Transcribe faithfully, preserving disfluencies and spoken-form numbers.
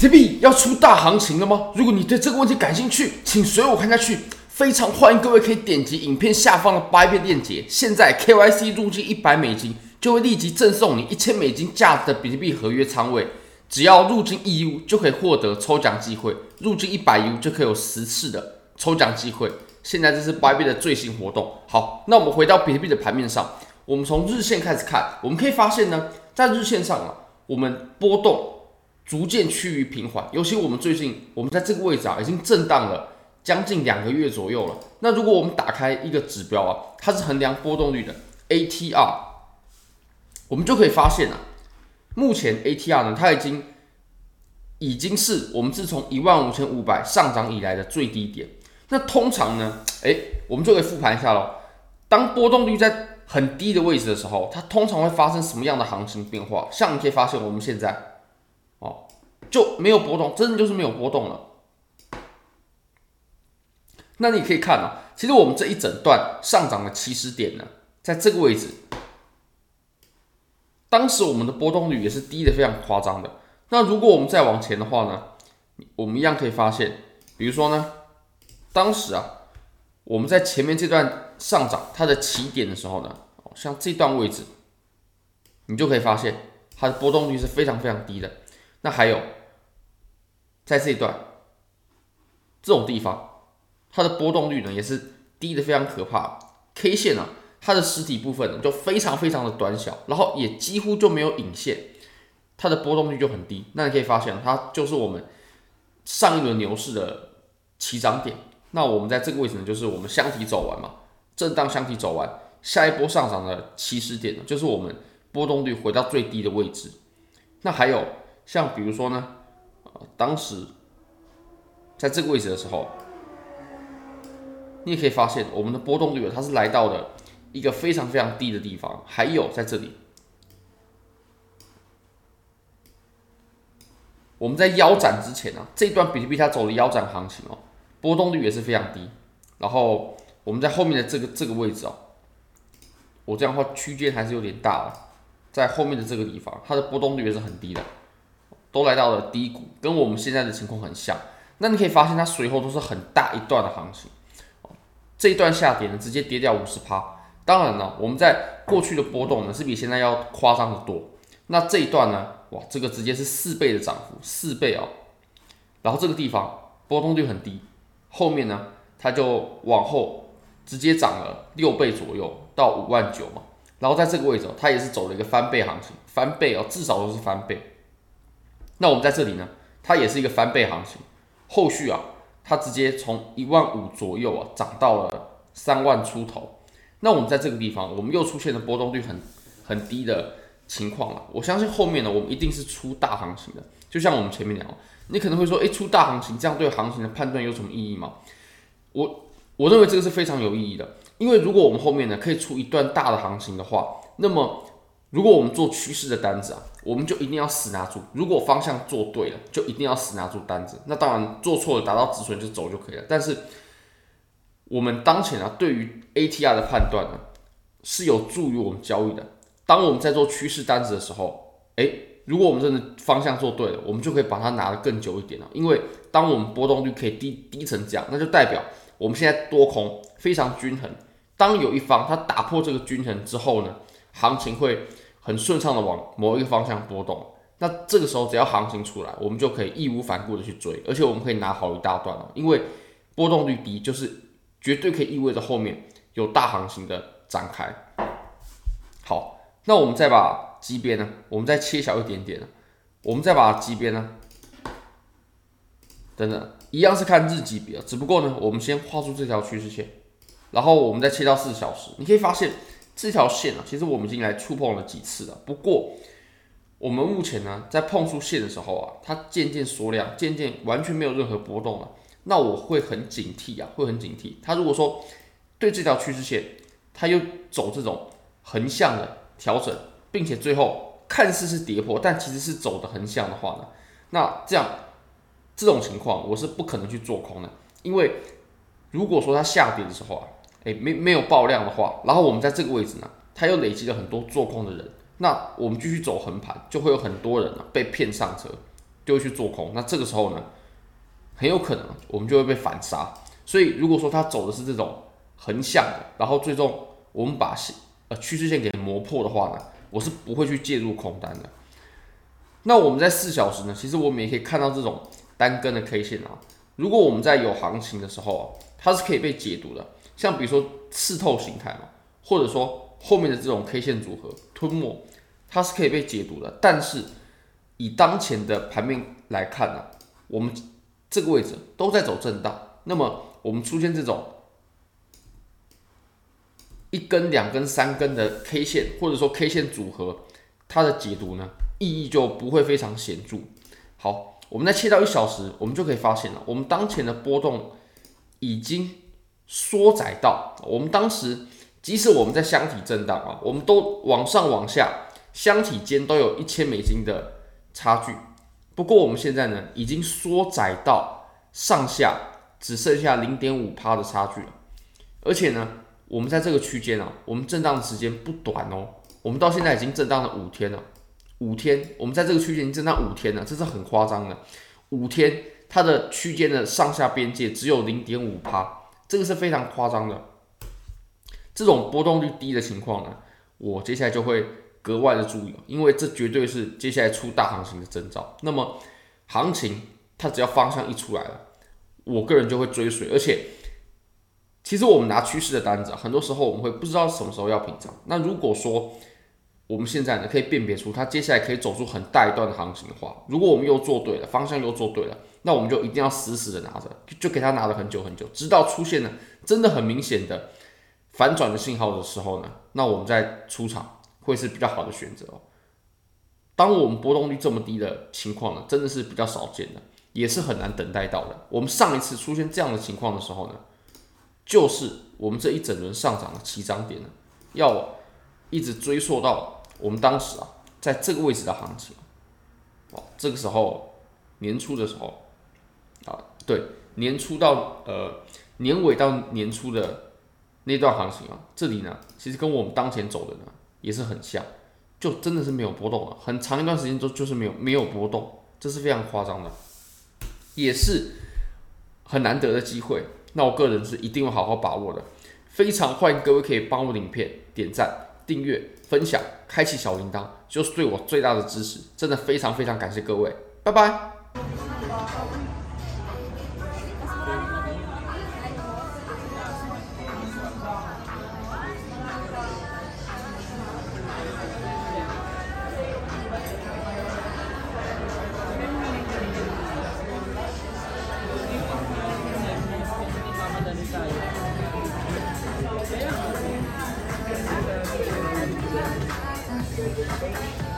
特币要出大行情了吗？如果你对这个问题感兴趣，请随我看下去。非常欢迎各位可以点击影片下方的 Bybit 链接，现在 K Y C 入金一百美金就会立即赠送你一千美金价值的比特币合约仓位，只要入金 E U 就可以获得抽奖机会，入金一百 E U 就可以有十次的抽奖机会。现在这是 Bybit 的最新活动。好，那我们回到比特币的盘面上，我们从日线开始看，我们可以发现呢，在日线上啊，我们波动逐渐趋于平缓，尤其我们最近我们在这个位置啊，已经震荡了将近两个月左右了。那如果我们打开一个指标啊，它是衡量波动率的 A T R， 我们就可以发现啊，目前 A T R 呢，它已经已经是我们自从一万五千五百上涨以来的最低点。那通常呢，哎，我们就可以复盘一下喽。当波动率在很低的位置的时候，它通常会发生什么样的行情变化？像你可以发现，我们现在。哦，就没有波动，真的就是没有波动了。那你可以看啊，其实我们这一整段上涨的起始点呢，在这个位置，当时我们的波动率也是低的非常夸张的。那如果我们再往前的话呢，我们一样可以发现，比如说呢，当时啊，我们在前面这段上涨它的起点的时候呢，像这段位置，你就可以发现它的波动率是非常非常低的。那还有，在这一段这种地方，它的波动率呢也是低的非常可怕。K 线呢、啊，它的实体部分呢就非常非常的短小，然后也几乎就没有影线，它的波动率就很低。那你可以发现，它就是我们上一轮牛市的起涨点。那我们在这个位置呢，就是我们箱体走完嘛，震荡箱体走完，下一波上涨的起始点呢，就是我们波动率回到最低的位置。那还有。像比如说呢，当时在这个位置的时候，你也可以发现我们的波动率它是来到了一个非常非常低的地方。还有在这里，我们在腰斩之前啊，这一段比特币它走了腰斩行情哦，波动率也是非常低。然后我们在后面的这个这个位置哦，我这样的话区间还是有点大了，在后面的这个地方，它的波动率也是很低的。都来到了低谷，跟我们现在的情况很像。那你可以发现，它随后都是很大一段的行情。这一段下跌呢，直接跌掉 百分之五十。当然了，我们在过去的波动呢，是比现在要夸张的多。那这一段呢，哇，这个直接是四倍的涨幅，四倍哦。然后这个地方波动率很低，后面呢，它就往后直接涨了六倍左右，到五万九嘛。然后在这个位置、哦，它也是走了一个翻倍行情，翻倍哦，至少都是翻倍。那我们在这里呢，它也是一个翻倍行情，后续啊，它直接从一万五左右啊涨到了三万出头。那我们在这个地方，我们又出现了波动率很很低的情况了。我相信后面呢，我们一定是出大行情的。就像我们前面聊，你可能会说，哎，出大行情，这样对行情的判断有什么意义吗？我我认为这个是非常有意义的，因为如果我们后面呢可以出一段大的行情的话，那么。如果我们做趋势的单子啊，我们就一定要死拿住。如果方向做对了，就一定要死拿住单子。那当然做错了，达到止损就走就可以了。但是我们当前啊，对于 A T R 的判断呢、啊，是有助于我们交易的。当我们在做趋势单子的时候，诶，如果我们真的方向做对了，我们就可以把它拿得更久一点了。因为当我们波动率可以低低成这样，那就代表我们现在多空非常均衡。当有一方它打破这个均衡之后呢，行情会很顺畅的往某一个方向波动，那这个时候只要行情出来，我们就可以义无反顾的去追，而且我们可以拿好一大段哦，因为波动率低，就是绝对可以意味着后面有大行情的展开。好，那我们再把级别呢，我们再切小一点点，我们再把级别呢，等等，一样是看日级别，只不过呢，我们先画出这条趋势线，然后我们再切到四小时，你可以发现。这条线啊，其实我们已经来触碰了几次了。不过，我们目前呢，在碰触线的时候啊，它渐渐缩量，渐渐完全没有任何波动了。那我会很警惕啊，会很警惕。它如果说对这条趋势线，它又走这种横向的调整，并且最后看似是跌破，但其实是走的横向的话呢，那这样这种情况我是不可能去做空的，因为如果说它下跌的时候啊。哎，没没有爆量的话，然后我们在这个位置呢，它又累积了很多做空的人，那我们继续走横盘，就会有很多人、啊、被骗上车，就会去做空。那这个时候呢，很有可能我们就会被反杀。所以如果说它走的是这种横向的，然后最终我们把呃趋势线给磨破的话呢，我是不会去介入空单的。那我们在四小时呢，其实我们也可以看到这种单根的 K 线啊。如果我们在有行情的时候啊，它是可以被解读的，像比如说刺透形态嘛，或者说后面的这种 K 线组合吞没，它是可以被解读的。但是以当前的盘面来看呢、啊，我们这个位置都在走震荡，那么我们出现这种一根、两根、三根的 K 线，或者说 K 线组合，它的解读呢，意义就不会非常显著。好，我们再切到一小时，我们就可以发现了，我们当前的波动已经缩窄到，我们当时即使我们在箱体震荡啊，我们都往上往下，箱体间都有一千美金的差距。不过我们现在呢，已经缩窄到上下只剩下 百分之零点五 的差距了。而且呢，我们在这个区间啊，我们震荡的时间不短哦，我们到现在已经震荡了五天了。五天，我们在这个区间已经震荡五天了，这是很夸张的。五天，它的区间的上下边界只有 百分之零点五， 这个是非常夸张的。这种波动率低的情况呢，我接下来就会格外的注意，因为这绝对是接下来出大行情的征兆。那么，行情它只要方向一出来了，我个人就会追随。而且，其实我们拿趋势的单子，很多时候我们会不知道什么时候要平仓。那如果说我们现在呢可以辨别出它接下来可以走出很大一段的行情的话，如果我们又做对了，方向又做对了，那我们就一定要死死的拿着，就给它拿了很久很久，直到出现了真的很明显的反转的信号的时候呢，那我们再出场会是比较好的选择哦。当我们波动率这么低的情况呢，真的是比较少见的，也是很难等待到的。我们上一次出现这样的情况的时候呢，就是我们这一整轮上涨的起涨点呢，要一直追溯到我们当时啊，在这个位置的行情，哦，这个时候年初的时候，啊，对，年初到呃年尾到年初的那段行情啊，这里呢，其实跟我们当前走的呢也是很像，就真的是没有波动了，很长一段时间都就是没有没有波动，这是非常夸张的，也是很难得的机会。那我个人是一定会好好把握的，非常欢迎各位可以帮我的影片点赞、订阅、分享、开启小铃铛，就是对我最大的支持，真的非常非常感谢各位，拜拜。Thank you.